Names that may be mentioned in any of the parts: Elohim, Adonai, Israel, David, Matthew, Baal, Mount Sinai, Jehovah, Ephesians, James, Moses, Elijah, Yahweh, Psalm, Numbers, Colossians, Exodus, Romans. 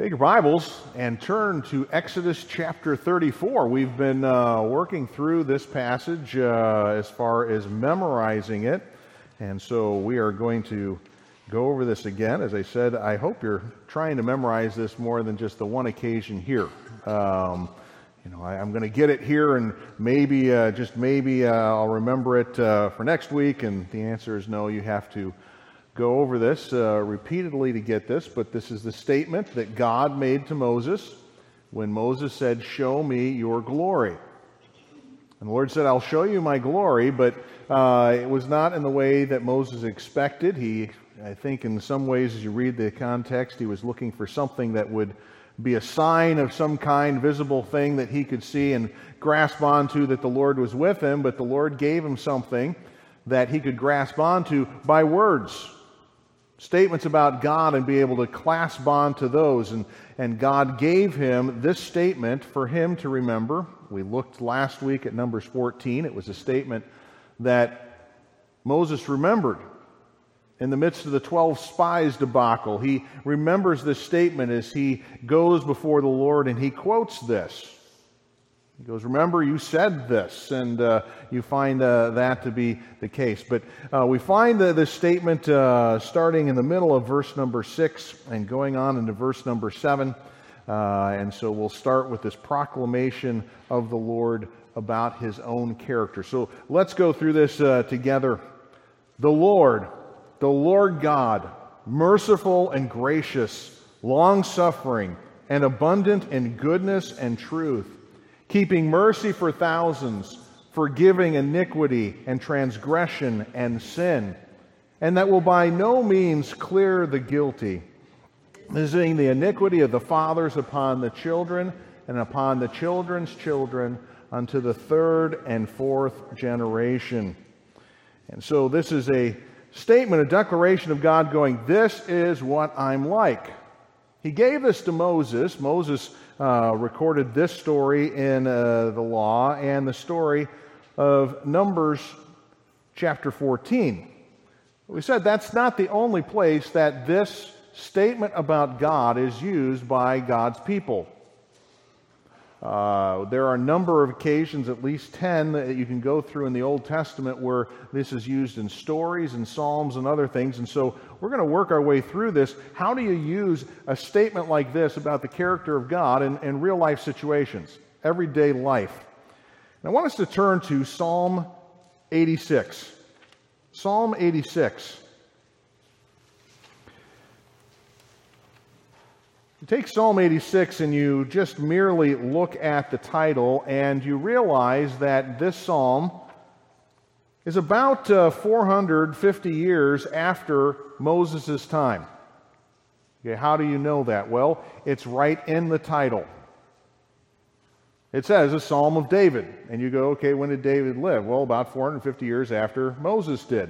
Take your Bibles and turn to Exodus chapter 34. We've been working through this passage as far as memorizing it, and so we are going to go over this again. As I said, I hope you're trying to memorize this more than just the one occasion here. I'm going to get it here, and maybe, just maybe, I'll remember it for next week, and the answer is no, you have to go over this repeatedly to get this, but this is the statement that God made to Moses when Moses said, "Show me your glory." And the Lord said, "I'll show you my glory," but it was not in the way that Moses expected. I think in some ways, as you read the context, he was looking for something that would be a sign of some kind, visible thing that he could see and grasp onto that the Lord was with him, but the Lord gave him something that he could grasp onto by words. Statements about God, and be able to clasp on to those. And God gave him this statement for him to remember. We looked last week at Numbers 14. It was a statement that Moses remembered in the midst of the 12 spies debacle. He remembers this statement as he goes before the Lord, and he quotes this. He goes, "Remember, you said this," and you find that to be the case. But we find this statement starting in the middle of verse number 6 and going on into verse number 7. And so we'll start with this proclamation of the Lord about his own character. So let's go through this together. The Lord God, merciful and gracious, long-suffering, and abundant in goodness and truth, keeping mercy for thousands, forgiving iniquity and transgression and sin, and that will by no means clear the guilty, visiting the iniquity of the fathers upon the children and upon the children's children unto the third and fourth generation. And so this is a statement, a declaration of God going, "This is what I'm like." He gave this to Moses. Moses recorded this story in the law and the story of Numbers chapter 14. We said that's not the only place that this statement about God is used by God's people. There are a number of occasions, at least 10, that you can go through in the Old Testament where this is used in stories and psalms and other things. And so we're going to work our way through this. How do you use a statement like this about the character of God in real life situations, everyday life? And I want us to turn to Psalm 86. Psalm 86. You take Psalm 86 and you just merely look at the title and you realize that this psalm is about 450 years after Moses' time. Okay, how do you know that? Well, it's right in the title. It says a Psalm of David. And you go, okay, when did David live? Well, about 450 years after Moses did.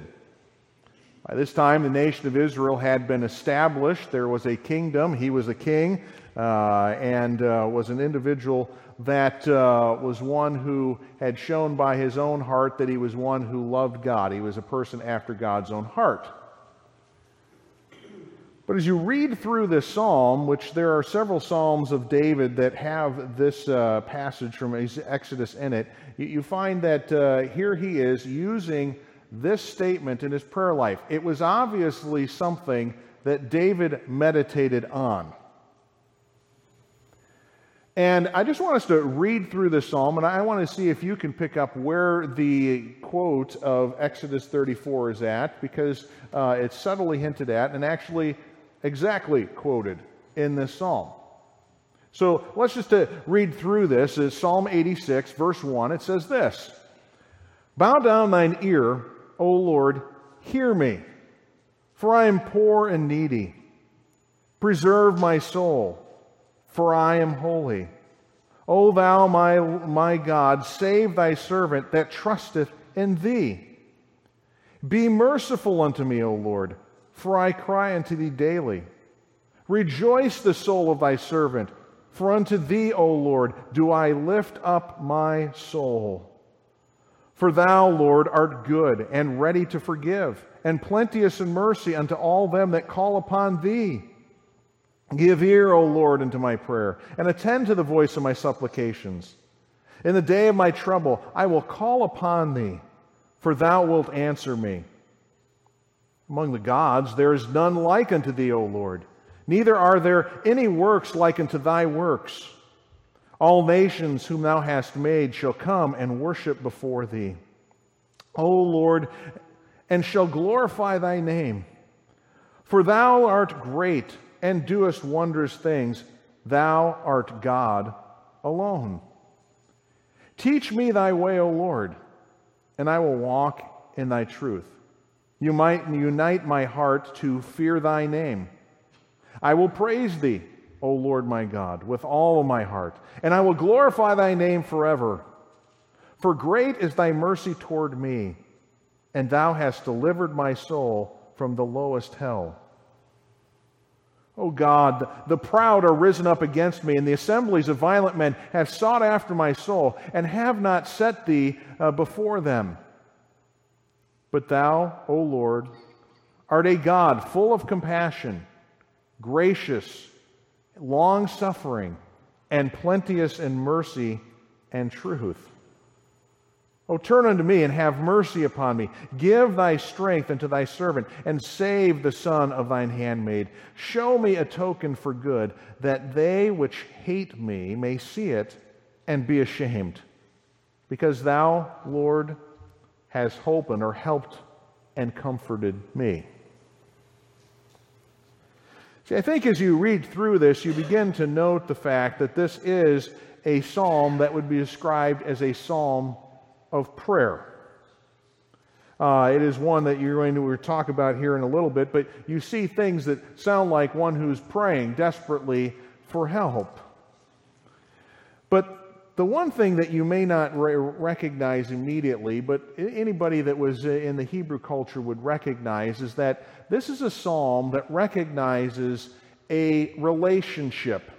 By this time, the nation of Israel had been established. There was a kingdom. He was a king and was an individual that was one who had shown by his own heart that he was one who loved God. He was a person after God's own heart. But as you read through this psalm, which there are several psalms of David that have this passage from Exodus in it, you find that here he is using this statement in his prayer life. It was obviously something that David meditated on. And I just want us to read through this psalm, and I want to see if you can pick up where the quote of Exodus 34 is at, because it's subtly hinted at and actually exactly quoted in this psalm. So let's just read through this. It's Psalm 86, verse 1. It says this: "Bow down thine ear, O Lord, hear me, for I am poor and needy. Preserve my soul, for I am holy. O thou my God, save thy servant that trusteth in thee. Be merciful unto me, O Lord, for I cry unto thee daily. Rejoice the soul of thy servant, for unto thee, O Lord, do I lift up my soul. For thou, Lord, art good and ready to forgive, and plenteous in mercy unto all them that call upon thee. Give ear, O Lord, unto my prayer, and attend to the voice of my supplications. In the day of my trouble, I will call upon thee, for thou wilt answer me. Among the gods there is none like unto thee, O Lord, neither are there any works like unto thy works. All nations whom thou hast made shall come and worship before thee, O Lord, and shall glorify thy name. For thou art great, and doest wondrous things. Thou art God alone. Teach me thy way, O Lord, and I will walk in thy truth. You might unite my heart to fear thy name. I will praise thee, O Lord my God, with all my heart, and I will glorify thy name forever. For great is thy mercy toward me, and thou hast delivered my soul from the lowest hell. O God, the proud are risen up against me, and the assemblies of violent men have sought after my soul, and have not set thee before them. But thou, O Lord, art a God full of compassion, gracious, long-suffering, and plenteous in mercy and truth. O turn unto me, and have mercy upon me. Give thy strength unto thy servant, and save the son of thine handmaid. Show me a token for good, that they which hate me may see it and be ashamed. Because thou, Lord, hast holpen or helped and comforted me. See, I think as you read through this, you begin to note the fact that this is a psalm that would be described as a psalm of prayer. It is one that you're going to talk about here in a little bit, but you see things that sound like one who's praying desperately for help. But the one thing that you may not recognize immediately, but anybody that was in the Hebrew culture would recognize, is that this is a psalm that recognizes a relationship.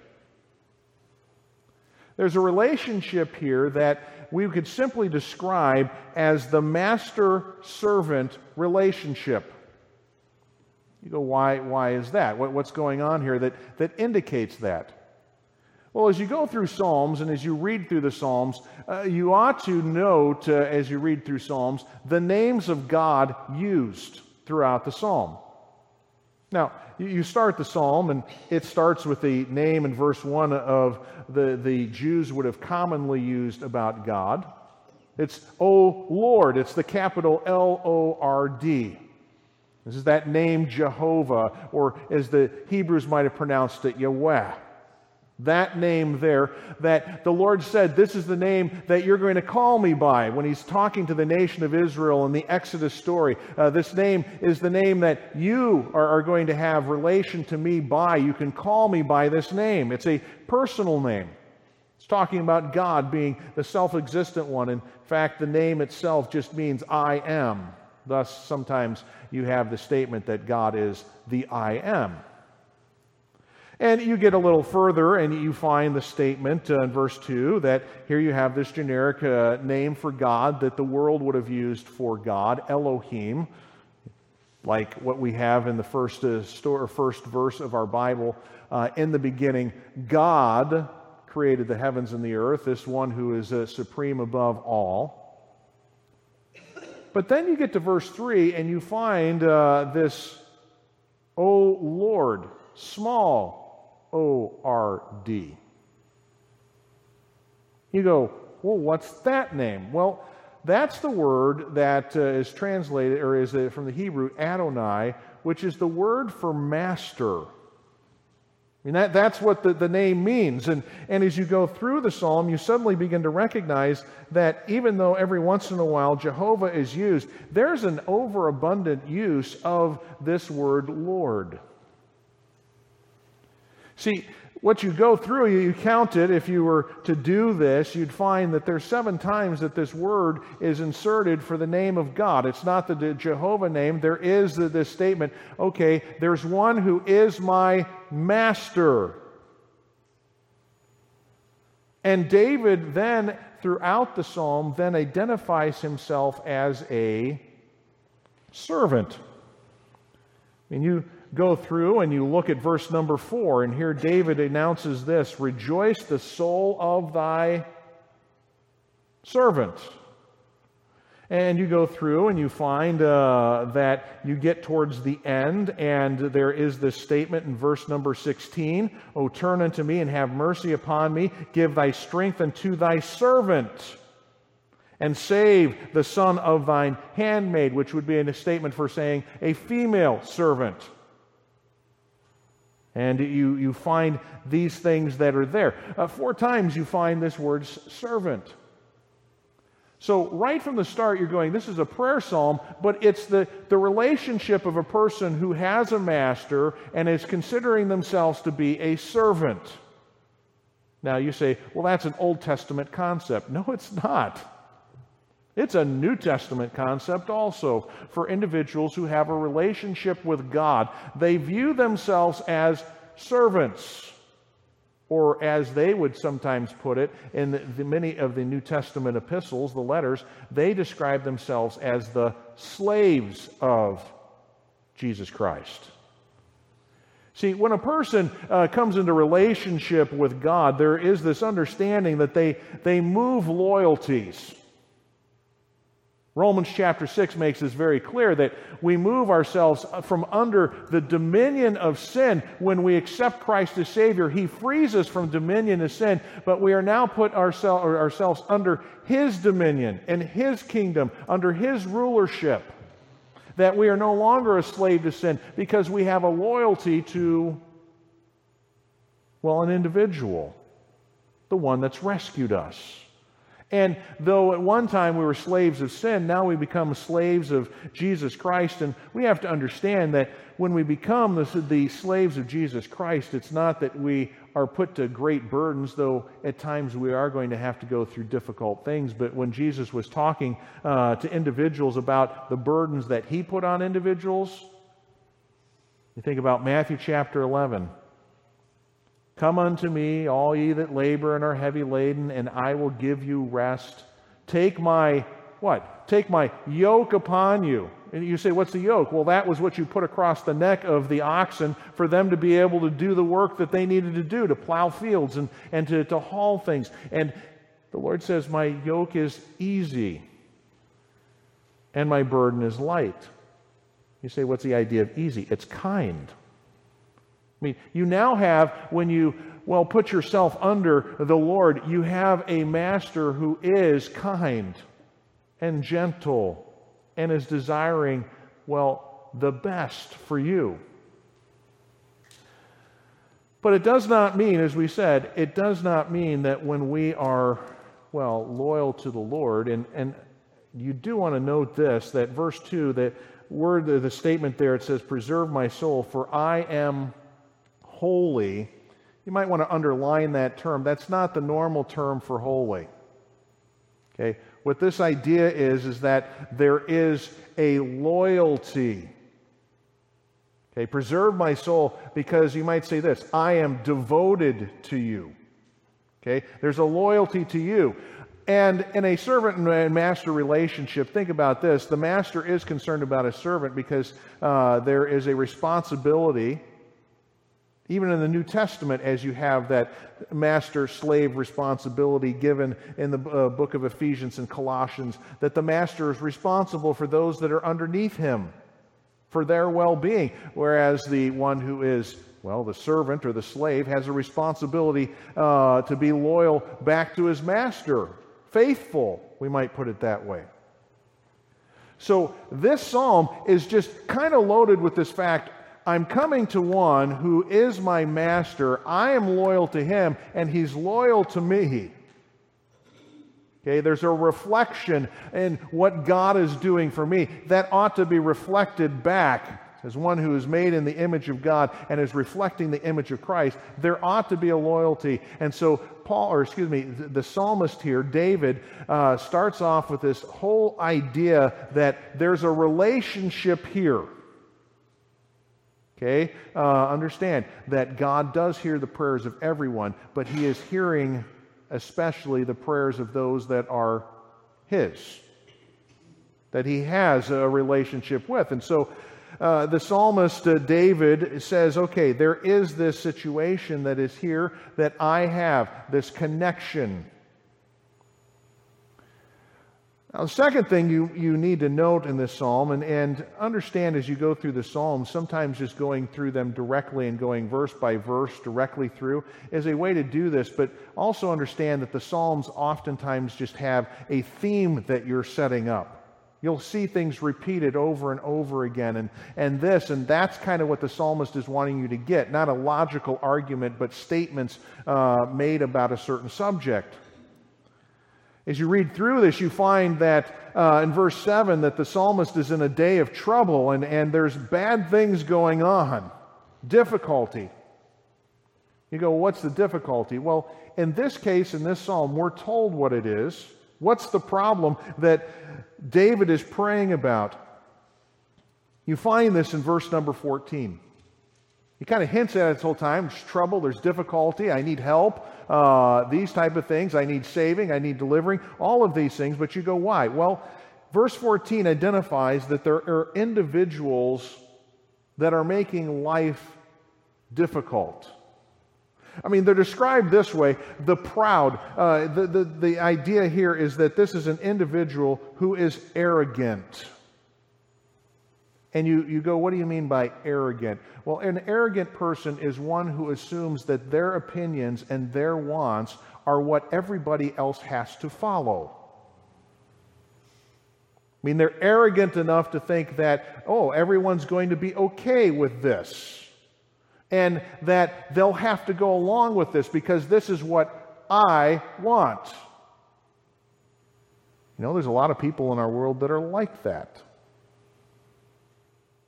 There's a relationship here that we could simply describe as the master-servant relationship. You go, why is that? What's going on here that indicates that? Well, as you go through Psalms and as you read through the Psalms, you ought to note, as you read through Psalms, the names of God used throughout the Psalm. Now, you start the psalm, and it starts with the name in verse 1 of the Jews would have commonly used about God. It's, O Lord. It's the capital L-O-R-D. This is that name Jehovah, or as the Hebrews might have pronounced it, Yahweh. That name there that the Lord said, this is the name that you're going to call me by when he's talking to the nation of Israel in the Exodus story. This name is the name that you are going to have relation to me by. You can call me by this name. It's a personal name. It's talking about God being the self-existent one. In fact, the name itself just means I am. Thus, sometimes you have the statement that God is the I am. And you get a little further and you find the statement in verse 2 that here you have this generic name for God that the world would have used for God, Elohim, like what we have in the first verse of our Bible. In the beginning, God created the heavens and the earth, this one who is supreme above all. But then you get to verse 3 and you find this, O Lord, small O-R-D. You go, well, what's that name? Well, that's the word that is translated, or is from the Hebrew, Adonai, which is the word for master. I mean, that's what the name means. And as you go through the psalm, you suddenly begin to recognize that even though every once in a while Jehovah is used, there's an overabundant use of this word Lord. See, what you go through, you count it. If you were to do this, you'd find that there's 7 times that this word is inserted for the name of God. It's not the Jehovah name. There is this statement, okay, there's one who is my master. And David then, throughout the psalm, then identifies himself as a servant. I mean, you go through and you look at verse number 4, and here David announces this: rejoice the soul of thy servant. And you go through and you find that you get towards the end, and there is this statement in verse number 16, O turn unto me and have mercy upon me, give thy strength unto thy servant, and save the son of thine handmaid, which would be a statement for saying a female servant. And you find these things that are there. Four times you find this word servant. So right from the start, you're going, this is a prayer psalm, but it's the relationship of a person who has a master and is considering themselves to be a servant. Now you say, well, that's an Old Testament concept. No, it's not. It's a New Testament concept also for individuals who have a relationship with God. They view themselves as servants, or as they would sometimes put it in many of the New Testament epistles, the letters, they describe themselves as the slaves of Jesus Christ. See, when a person comes into relationship with God, there is this understanding that they move loyalties. Romans chapter 6 makes this very clear, that we move ourselves from under the dominion of sin. When we accept Christ as Savior, He frees us from dominion of sin, but we are now put ourselves under His dominion and His kingdom, under His rulership, that we are no longer a slave to sin because we have a loyalty to, well, an individual, the one that's rescued us. And though at one time we were slaves of sin, now we become slaves of Jesus Christ. And we have to understand that when we become the slaves of Jesus Christ, it's not that we are put to great burdens, though at times we are going to have to go through difficult things. But when Jesus was talking to individuals about the burdens that He put on individuals, you think about Matthew chapter 11. Come unto me, all ye that labor and are heavy laden, and I will give you rest. Take my, what? Take my yoke upon you. And you say, what's the yoke? Well, that was what you put across the neck of the oxen for them to be able to do the work that they needed to do, to plow fields and to haul things. And the Lord says, my yoke is easy, and my burden is light. You say, what's the idea of easy? It's kind. I mean, you now have, when you, well, put yourself under the Lord, you have a master who is kind and gentle and is desiring, well, the best for you. But it does not mean, as we said, it does not mean that when we are, well, loyal to the Lord, and you do want to note this, that verse 2, that word, the statement there, it says, preserve my soul, for I am holy. You might want to underline that term. That's not the normal term for holy. Okay? What this idea is that there is a loyalty. Okay? Preserve my soul, because you might say this: I am devoted to you. Okay? There's a loyalty to you. And in a servant and master relationship, think about this. The master is concerned about his servant because there is a responsibility. Even in the New Testament, as you have that master-slave responsibility given in the book of Ephesians and Colossians, that the master is responsible for those that are underneath him, for their well-being, whereas the one who is, well, the servant or the slave has a responsibility to be loyal back to his master, faithful, we might put it that way. So this psalm is just kind of loaded with this fact: I'm coming to one who is my master. I am loyal to him, and he's loyal to me. Okay, there's a reflection in what God is doing for me. That ought to be reflected back as one who is made in the image of God and is reflecting the image of Christ. There ought to be a loyalty. And so the psalmist here, David, starts off with this whole idea that there's a relationship here. Okay, understand that God does hear the prayers of everyone, but He is hearing especially the prayers of those that are His, that He has a relationship with. And so the psalmist David says, okay, there is this situation that is here that I have, this connection. Now, the second thing you need to note in this psalm and understand as you go through the psalms, sometimes just going through them directly and going verse by verse directly through is a way to do this, but also understand that the psalms oftentimes just have a theme that you're setting up. You'll see things repeated over and over again, and that's kind of what the psalmist is wanting you to get, not a logical argument, but statements made about a certain subject. As you read through this, you find that in verse 7 that the psalmist is in a day of trouble, and there's bad things going on, difficulty. You go, what's the difficulty? Well, in this case, in this psalm, we're told what it is. What's the problem that David is praying about? You find this in verse number 14. He kind of hints at it this whole time. There's trouble, there's difficulty, I need help, these type of things. I need saving, I need delivering, all of these things. But you go, why? Well, verse 14 identifies that there are individuals that are making life difficult. I mean, they're described this way, the proud. The idea here is that this is an individual who is arrogant. And you go, what do you mean by arrogant? Well, an arrogant person is one who assumes that their opinions and their wants are what everybody else has to follow. I mean, they're arrogant enough to think that, oh, everyone's going to be okay with this. And that they'll have to go along with this because this is what I want. You know, there's a lot of people in our world that are like that.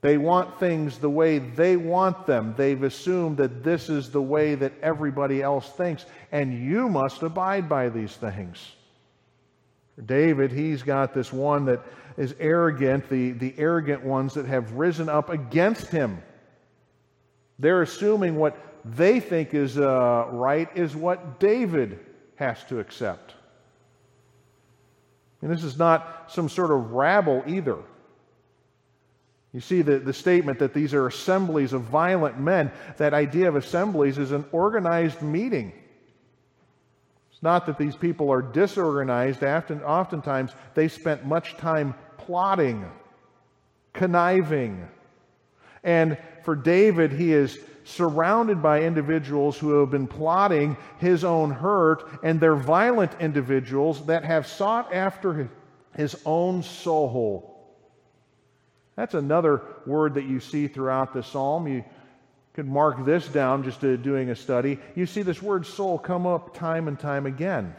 They want things the way they want them. They've assumed that this is the way that everybody else thinks, and you must abide by these things. For David, he's got this one that is arrogant, the arrogant ones that have risen up against him. They're assuming what they think is right is what David has to accept. And this is not some sort of rabble either. You see the statement that these are assemblies of violent men. That idea of assemblies is an organized meeting. It's not that these people are disorganized. Oftentimes they spent much time plotting, conniving. And for David, he is surrounded by individuals who have been plotting his own hurt, and they're violent individuals that have sought after his own soul. That's another word that you see throughout the psalm. You could mark this down just doing a study. You see this word soul come up time and time again.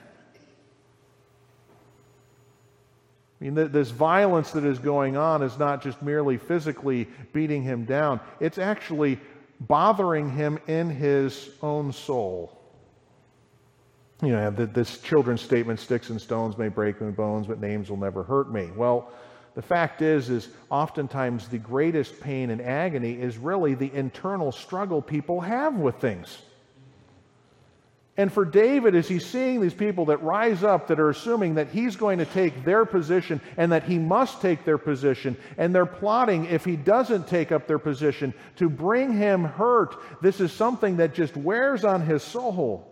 I mean, this violence that is going on is not just merely physically beating him down. It's actually bothering him in his own soul. You know, this children's statement, sticks and stones may break my bones, but names will never hurt me. Well, the fact is oftentimes the greatest pain and agony is really the internal struggle people have with things. And for David, as he's seeing these people that rise up, that are assuming that he's going to take their position and that he must take their position, and they're plotting if he doesn't take up their position to bring him hurt, this is something that just wears on his soul.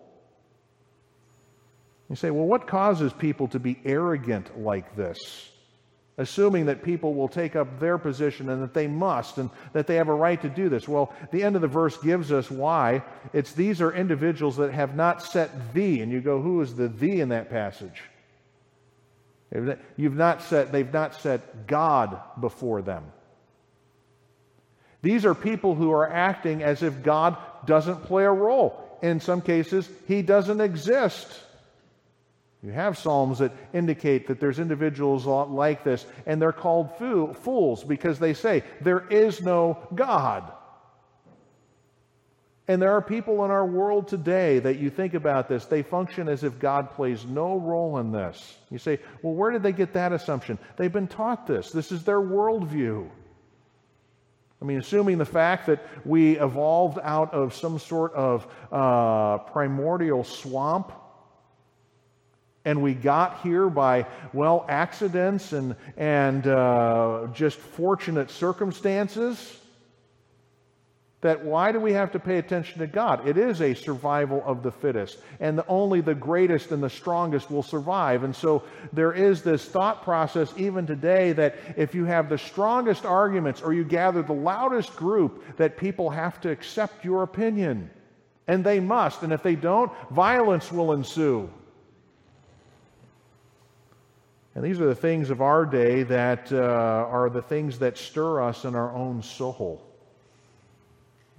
You say, well, what causes people to be arrogant like this? Assuming that people will take up their position and that they must and that they have a right to do this. Well, the end of the verse gives us why. It's these are individuals that have not set thee. And you go, who is the thee in that passage? They've not set God before them. These are people who are acting as if God doesn't play a role. In some cases, he doesn't exist. You have psalms that indicate that there's individuals like this, and they're called fools because they say, there is no God. And there are people in our world today that you think about this, they function as if God plays no role in this. You say, well, where did they get that assumption? They've been taught this. This is their worldview. I mean, assuming the fact that we evolved out of some sort of primordial swamp, And we got here by, well, accidents and just fortunate circumstances. That why do we have to pay attention to God? It is a survival of the fittest. And only the greatest and the strongest will survive. And so there is this thought process even today that if you have the strongest arguments or you gather the loudest group, that people have to accept your opinion. And they must. And if they don't, violence will ensue. And these are the things of our day that are the things that stir us in our own soul.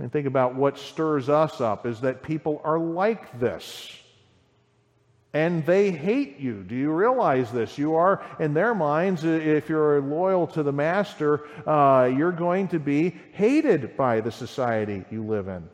And think about what stirs us up is that people are like this. And they hate you. Do you realize this? You are, in their minds, if you're loyal to the master, you're going to be hated by the society you live in.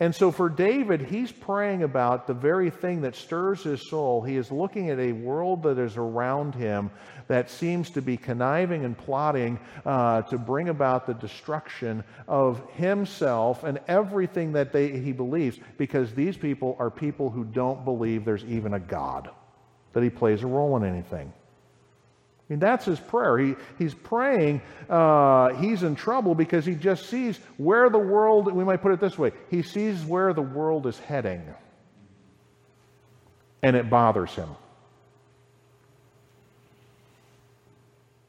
And so for David, he's praying about the very thing that stirs his soul. He is looking at a world that is around him that seems to be conniving and plotting to bring about the destruction of himself and everything that he believes, because these people are people who don't believe there's even a God, that he plays a role in anything. I mean, that's his prayer. He's praying, he's in trouble because he just sees where the world, we might put it this way, he sees where the world is heading. And it bothers him.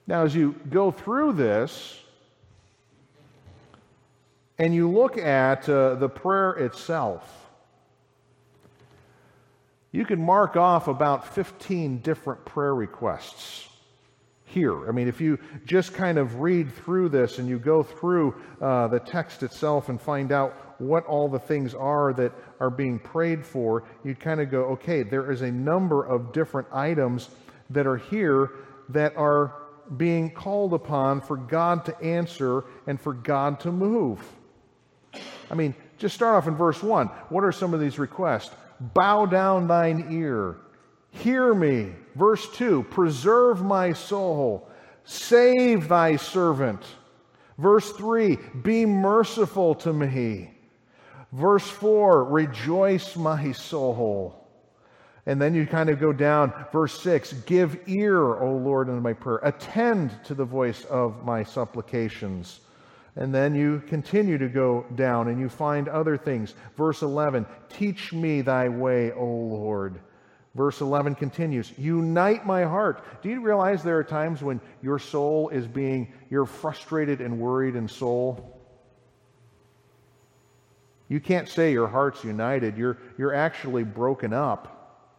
Now, as you go through this, and you look at the prayer itself, you can mark off about 15 different prayer requests. Here. I mean, if you just kind of read through this and you go through the text itself and find out what all the things are that are being prayed for, you kind of go, okay, there is a number of different items that are here that are being called upon for God to answer and for God to move. I mean, just start off in verse 1. What are some of these requests? Bow down thine ear. Hear me. Verse 2, preserve my soul. Save thy servant. Verse 3, be merciful to me. Verse 4, rejoice my soul. And then you kind of go down. Verse 6, give ear, O Lord, unto my prayer. Attend to the voice of my supplications. And then you continue to go down and you find other things. Verse 11, teach me thy way, O Lord. Verse 11 continues, unite my heart. Do you realize there are times when your soul is being, you're frustrated and worried in soul? You can't say your heart's united. You're actually broken up.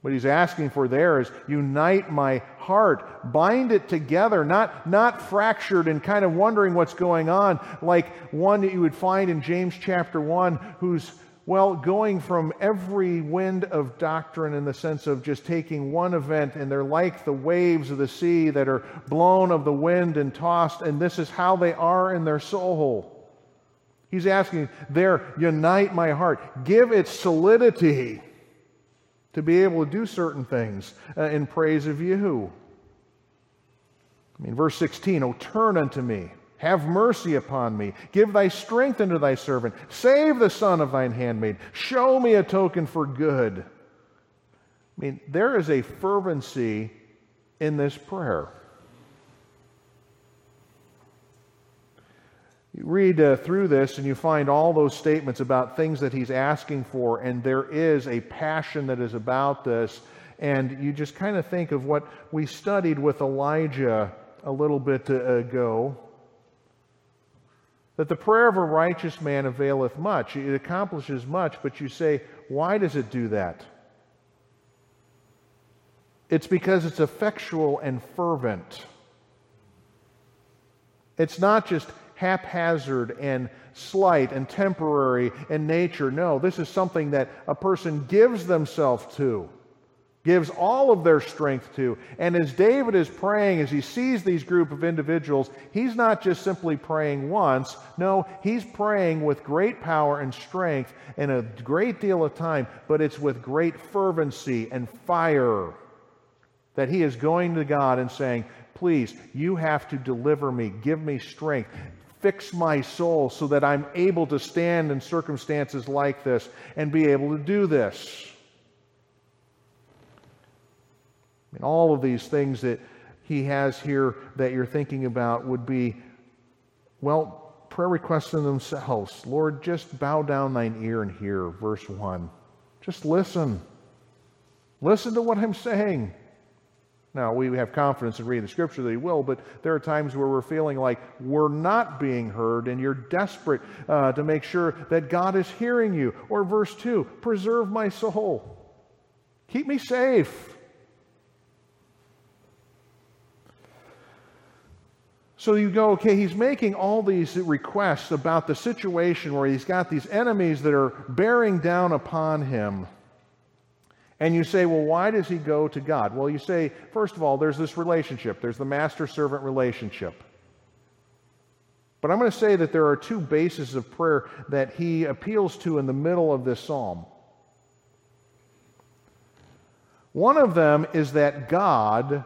What he's asking for there is, unite my heart. Bind it together, not fractured and kind of wondering what's going on, like one that you would find in James chapter 1 who's, well, going from every wind of doctrine in the sense of just taking one event, and they're like the waves of the sea that are blown of the wind and tossed, and this is how they are in their soul. He's asking there, unite my heart. Give it solidity to be able to do certain things in praise of you. I mean, verse 16, O turn unto me. Have mercy upon me. Give thy strength unto thy servant. Save the son of thine handmaid. Show me a token for good. I mean, there is a fervency in this prayer. You read through this and you find all those statements about things that he's asking for, and there is a passion that is about this, and you just kind of think of what we studied with Elijah a little bit ago. That the prayer of a righteous man availeth much. It accomplishes much, but you say, why does it do that? It's because it's effectual and fervent. It's not just haphazard and slight and temporary in nature. No, this is something that a person gives themselves to, gives all of their strength to. And as David is praying, as he sees these group of individuals, he's not just simply praying once. No, he's praying with great power and strength and a great deal of time, but it's with great fervency and fire that he is going to God and saying, please, you have to deliver me, give me strength, fix my soul so that I'm able to stand in circumstances like this and be able to do this. And all of these things that he has here that you're thinking about would be, well, prayer requests in themselves. Lord, just bow down thine ear and hear, verse 1. Just listen. Listen to what I'm saying. Now, we have confidence in reading the Scripture that he will, but there are times where we're feeling like we're not being heard and you're desperate to make sure that God is hearing you. Or verse 2, preserve my soul. Keep me safe. So you go, okay, he's making all these requests about the situation where he's got these enemies that are bearing down upon him. And you say, well, why does he go to God? Well, you say, first of all, there's this relationship. There's the master-servant relationship. But I'm going to say that there are two bases of prayer that he appeals to in the middle of this psalm. One of them is that God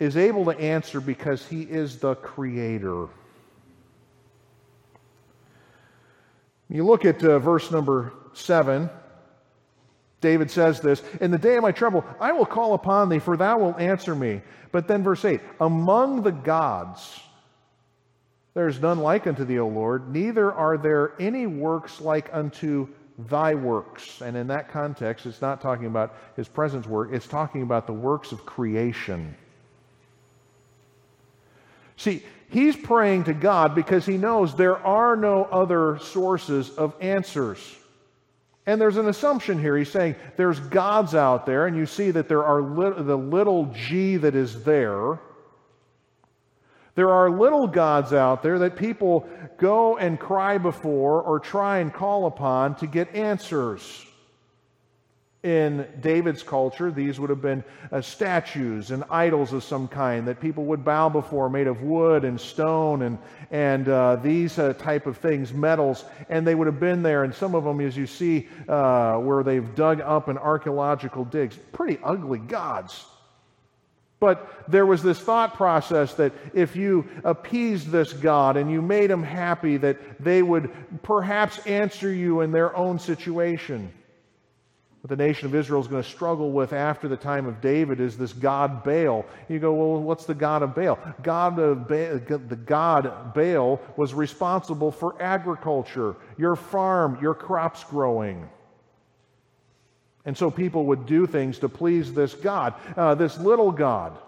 is able to answer because he is the creator. You look at verse number 7. David says this, in the day of my trouble, I will call upon thee, for thou wilt answer me. But then verse 8, among the gods, there is none like unto thee, O Lord, neither are there any works like unto thy works. And in that context, it's not talking about his presence work, it's talking about the works of creation. See, he's praying to God because he knows there are no other sources of answers. And there's an assumption here. He's saying there's gods out there, and you see that there are the little g that is there. There are little gods out there that people go and cry before or try and call upon to get answers. In David's culture, these would have been statues and idols of some kind that people would bow before, made of wood and stone and these type of things, metals. And they would have been there, and some of them, as you see, where they've dug up in archaeological digs, pretty ugly gods. But there was this thought process that if you appeased this God and you made him happy, that they would perhaps answer you in their own situation. What the nation of Israel is going to struggle with after the time of David is this god Baal. You go, well, what's the god of Baal? The god Baal was responsible for agriculture, your farm, your crops growing. And so people would do things to please this god, this little god,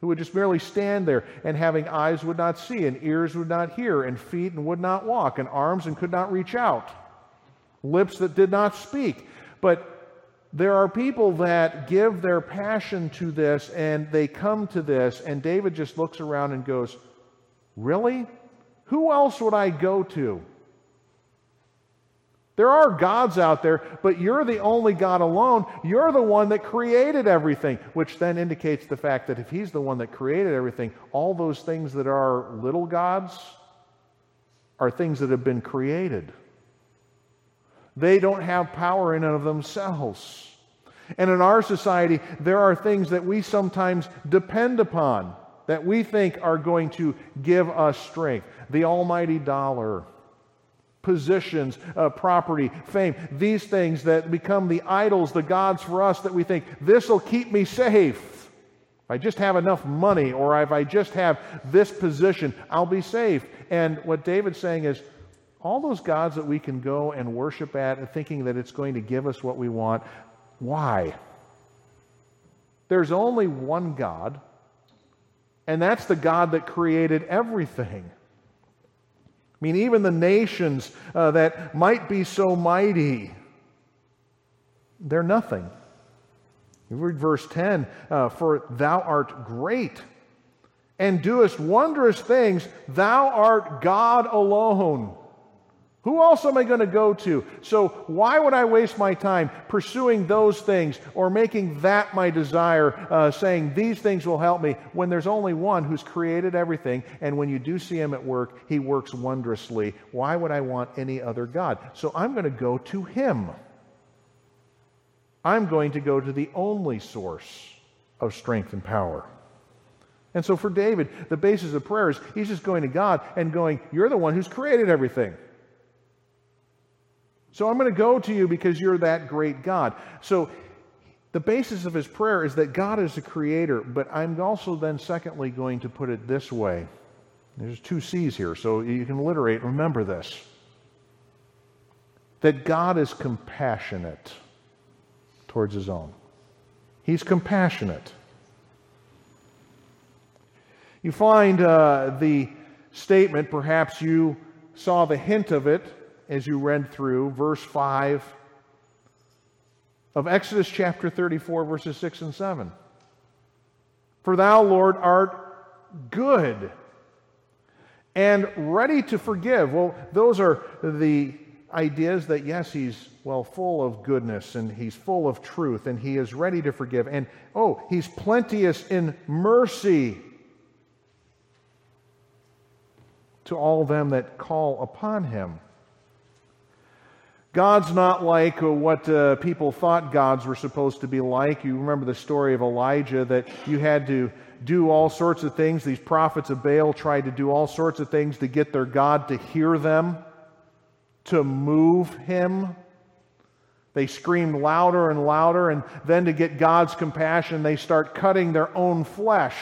who would just merely stand there, and having eyes would not see, and ears would not hear, and feet and would not walk, and arms and could not reach out, lips that did not speak. But there are people that give their passion to this, and they come to this, and David just looks around and goes, really? Who else would I go to? There are gods out there, but you're the only God alone. You're the one that created everything, which then indicates the fact that if he's the one that created everything, all those things that are little gods are things that have been created. They don't have power in and of themselves. And in our society, there are things that we sometimes depend upon that we think are going to give us strength. The almighty dollar, positions, property, fame, these things that become the idols, the gods for us that we think, this will keep me safe. If I just have enough money, or if I just have this position, I'll be safe. And what David's saying is, all those gods that we can go and worship at and thinking that it's going to give us what we want, why? There's only one God, and that's the God that created everything. I mean, even the nations that might be so mighty, they're nothing. You read verse 10, for thou art great and doest wondrous things, thou art God alone. Who else am I going to go to? So why would I waste my time pursuing those things or making that my desire, saying these things will help me, when there's only one who's created everything, and when you do see him at work, he works wondrously. Why would I want any other God? So I'm going to go to him. I'm going to go to the only source of strength and power. And so for David, the basis of prayer is he's just going to God and going, you're the one who's created everything. So I'm going to go to you because you're that great God. So the basis of his prayer is that God is the creator, but I'm also then secondly going to put it this way. There's two C's here, so you can alliterate. Remember this. That God is compassionate towards his own. He's compassionate. You find the statement, perhaps you saw the hint of it as you read through verse 5 of Exodus chapter 34, verses 6 and 7. For thou, Lord, art good and ready to forgive. Well, those are the ideas that, yes, he's, well, full of goodness, and he's full of truth, and he is ready to forgive. And, oh, he's plenteous in mercy to all them that call upon him. God's not like what people thought gods were supposed to be like. You remember the story of Elijah, that you had to do all sorts of things. These prophets of Baal tried to do all sorts of things to get their God to hear them, to move him. They screamed louder and louder, and then to get God's compassion, they start cutting their own flesh.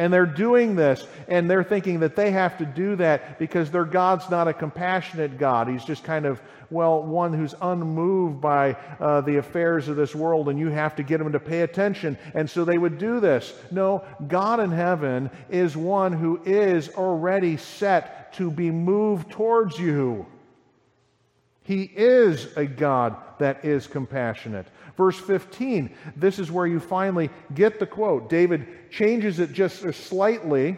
And they're doing this, and they're thinking that they have to do that because their God's not a compassionate God. He's just kind of, well, one who's unmoved by the affairs of this world, and you have to get him to pay attention. And so they would do this. No, God in heaven is one who is already set to be moved towards you. He is a God that is compassionate. Verse 15, this is where you finally get the quote. David changes it just slightly.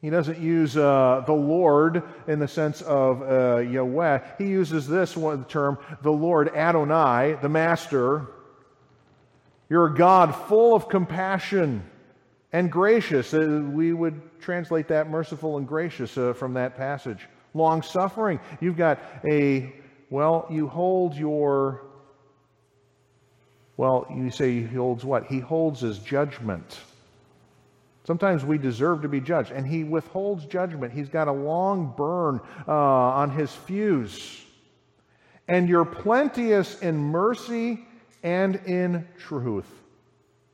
He doesn't use the Lord in the sense of Yahweh. He uses this one term, the Lord Adonai, the Master. You're a God full of compassion and gracious. We would translate that merciful and gracious from that passage. Long-suffering. You've got he holds what? He holds his judgment. Sometimes we deserve to be judged, and he withholds judgment. He's got a long burn on his fuse. And you're plenteous in mercy and in truth.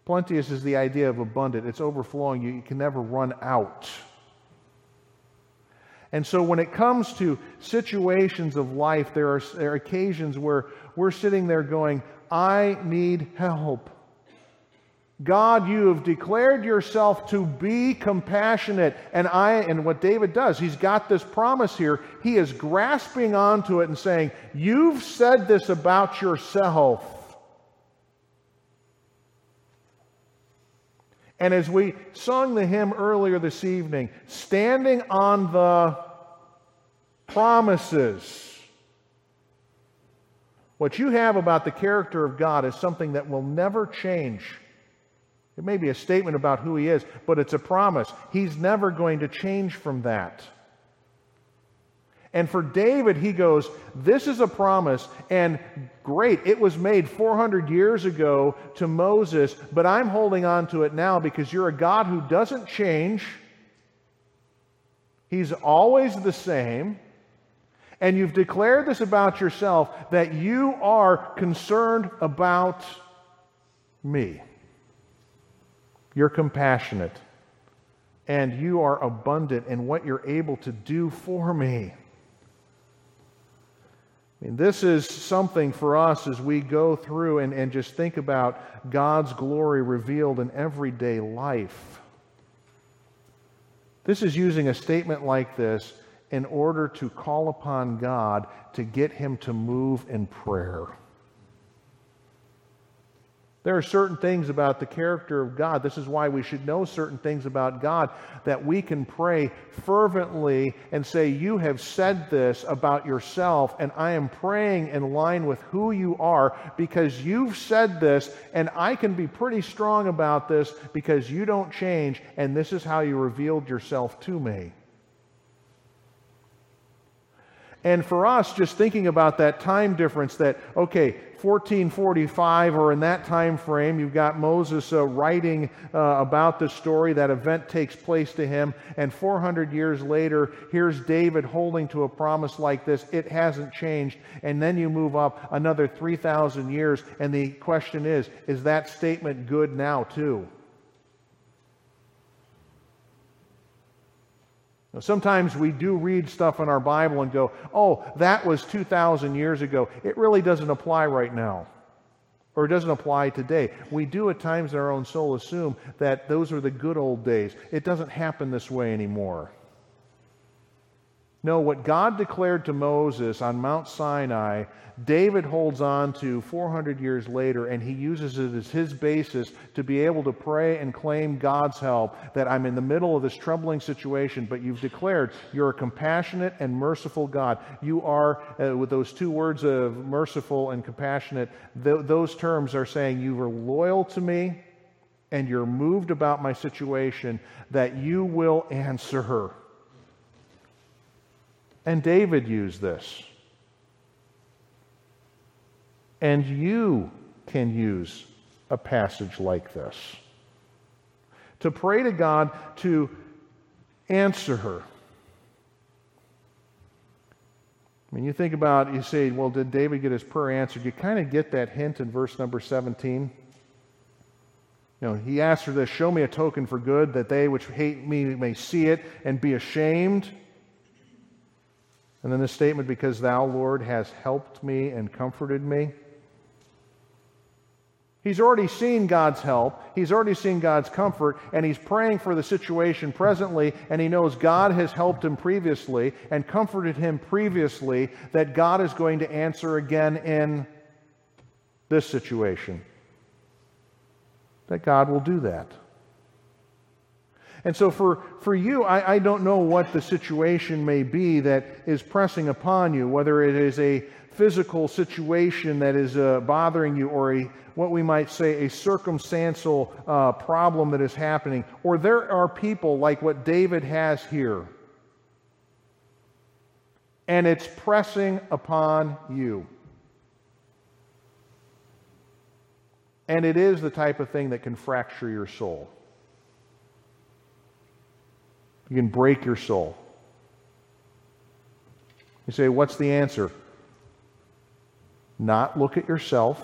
Plenteous is the idea of abundant. It's overflowing. You can never run out. And so when it comes to situations of life, there are occasions where we're sitting there going, I need help. God, you have declared yourself to be compassionate. And what David does, he's got this promise here. He is grasping onto it and saying, you've said this about yourself. And as we sung the hymn earlier this evening, standing on the promises, what you have about the character of God is something that will never change. It may be a statement about who he is, but it's a promise. He's never going to change from that. And for David, he goes, this is a promise, and great, it was made 400 years ago to Moses, but I'm holding on to it now because you're a God who doesn't change. He's always the same. And you've declared this about yourself, that you are concerned about me. You're compassionate, and you are abundant in what you're able to do for me. I mean, this is something for us as we go through and just think about God's glory revealed in everyday life. This is using a statement like this in order to call upon God to get him to move in prayer. There are certain things about the character of God. This is why we should know certain things about God, that we can pray fervently and say, you have said this about yourself, and I am praying in line with who you are because you've said this, and I can be pretty strong about this because you don't change, and this is how you revealed yourself to me. And for us, just thinking about that time difference, that, okay, 1445 or in that time frame, you've got Moses writing about the story. That event takes place to him, and 400 years later, here's David holding to a promise like this. It hasn't changed. And then you move up another 3,000 years, and the question is that statement good now too? Sometimes we do read stuff in our Bible and go, oh, that was 2,000 years ago. It really doesn't apply right now, or it doesn't apply today. We do at times in our own soul assume that those are the good old days. It doesn't happen this way anymore. No, what God declared to Moses on Mount Sinai, David holds on to 400 years later, and he uses it as his basis to be able to pray and claim God's help, that I'm in the middle of this troubling situation, but you've declared you're a compassionate and merciful God. You are, with those two words of merciful and compassionate, those terms are saying you were loyal to me and you're moved about my situation, that you will answer her. And David used this. And you can use a passage like this to pray to God to answer her. When you think about, you say, well, did David get his prayer answered? You kind of get that hint in verse number 17. You know, he asked her this, show me a token for good, that they which hate me may see it and be ashamed. And then the statement, because thou, Lord, hast helped me and comforted me. He's already seen God's help. He's already seen God's comfort, and he's praying for the situation presently, and he knows God has helped him previously and comforted him previously, that God is going to answer again in this situation. That God will do that. And so for you, I don't know what the situation may be that is pressing upon you, whether it is a physical situation that is bothering you, or what we might say a circumstantial problem that is happening, or there are people like what David has here, and it's pressing upon you. And it is the type of thing that can fracture your soul. You can break your soul. You say, what's the answer? Not look at yourself,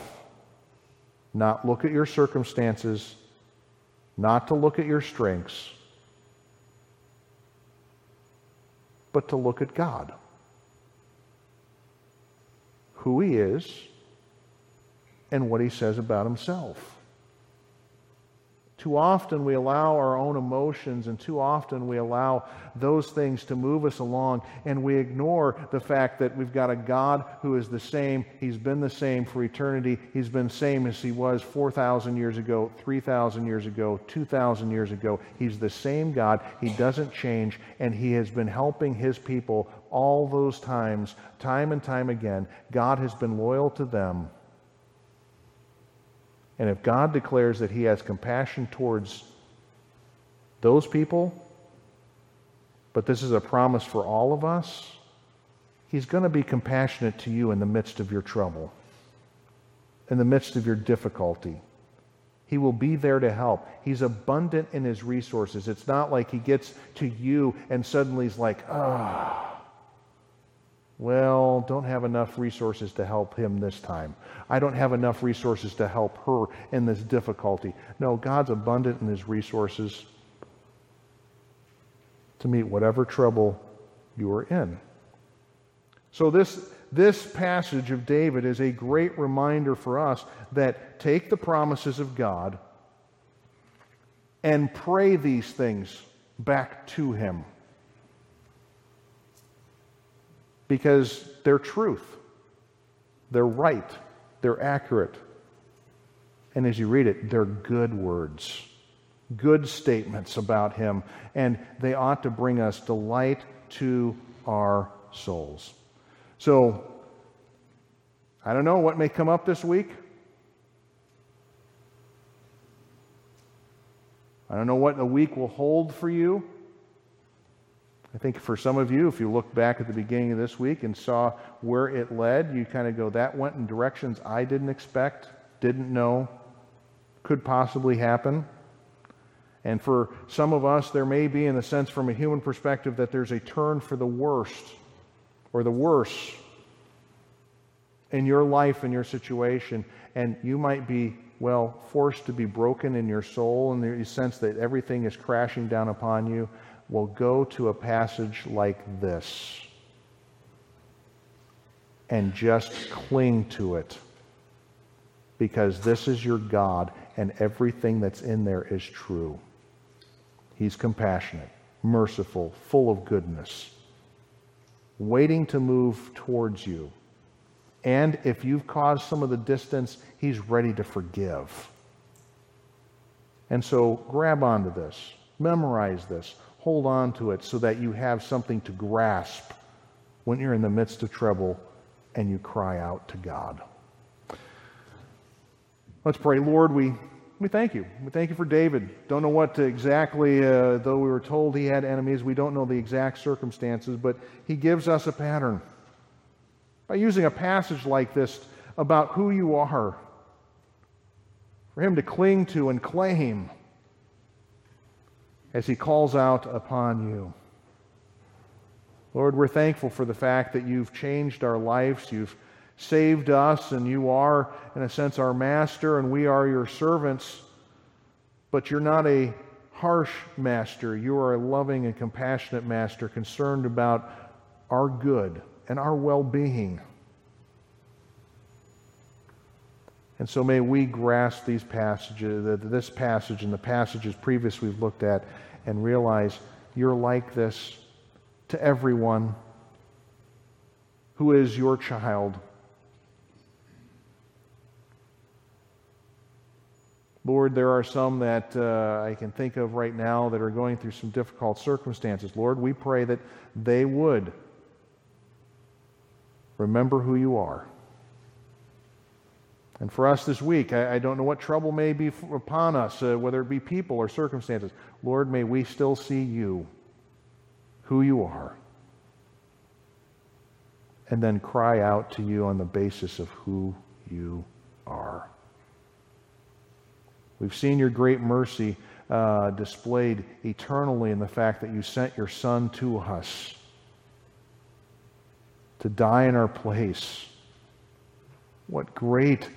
not look at your circumstances, not to look at your strengths, but to look at God. Who He is and what He says about Himself. Too often we allow our own emotions, and too often we allow those things to move us along, and we ignore the fact that we've got a God who is the same. He's been the same for eternity. He's been the same as He was 4,000 years ago, 3,000 years ago, 2,000 years ago. He's the same God. He doesn't change, and He has been helping His people all those times, time and time again. God has been loyal to them. And if God declares that He has compassion towards those people, but this is a promise for all of us, He's going to be compassionate to you in the midst of your trouble, in the midst of your difficulty. He will be there to help. He's abundant in His resources. It's not like He gets to you and suddenly He's like, well, don't have enough resources to help him this time. I don't have enough resources to help her in this difficulty. No, God's abundant in His resources to meet whatever trouble you are in. So this passage of David is a great reminder for us that take the promises of God and pray these things back to Him, because they're truth, they're right, they're accurate. And as you read it, they're good words, good statements about Him, and they ought to bring us delight to our souls. So, I don't know what may come up this week. I don't know what the week will hold for you. I think for some of you, if you look back at the beginning of this week and saw where it led, you kind of go, that went in directions I didn't expect, didn't know, could possibly happen. And for some of us, there may be, in a sense, from a human perspective, that there's a turn for the worst or the worse in your life and your situation. And you might be, well, forced to be broken in your soul and the sense that everything is crashing down upon you. Well, go to a passage like this and just cling to it, because this is your God and everything that's in there is true. He's compassionate, merciful, full of goodness, waiting to move towards you. And if you've caused some of the distance, he's ready to forgive. And so grab onto this, memorize this, hold on to it so that you have something to grasp when you're in the midst of trouble and you cry out to God. Let's pray. Lord, we thank you. We thank you for David. Don't know what exactly, though we were told he had enemies, we don't know the exact circumstances, but he gives us a pattern. By using a passage like this about who you are, for him to cling to and claim as he calls out upon you. Lord, we're thankful for the fact that you've changed our lives, you've saved us, and you are, in a sense, our master, and we are your servants. But you're not a harsh master. You are a loving and compassionate master, concerned about our good and our well-being. And so may we grasp these passages, this passage and the passages previous we've looked at, and realize you're like this to everyone who is your child. Lord, there are some that I can think of right now that are going through some difficult circumstances. Lord, we pray that they would remember who you are. And for us this week, I don't know what trouble may be upon us, whether it be people or circumstances. Lord, may we still see you, who you are, and then cry out to you on the basis of who you are. We've seen your great mercy displayed eternally in the fact that you sent your Son to us to die in our place. What great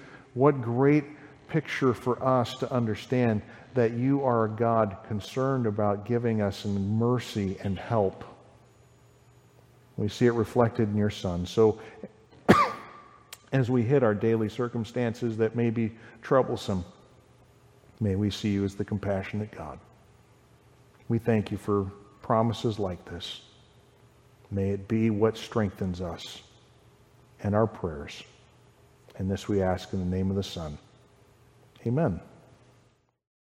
picture for us to understand that you are a God concerned about giving us mercy and help. We see it reflected in your Son. So as we hit our daily circumstances that may be troublesome, may we see you as the compassionate God. We thank you for promises like this. May it be what strengthens us and our prayers. And this we ask in the name of the Son. Amen.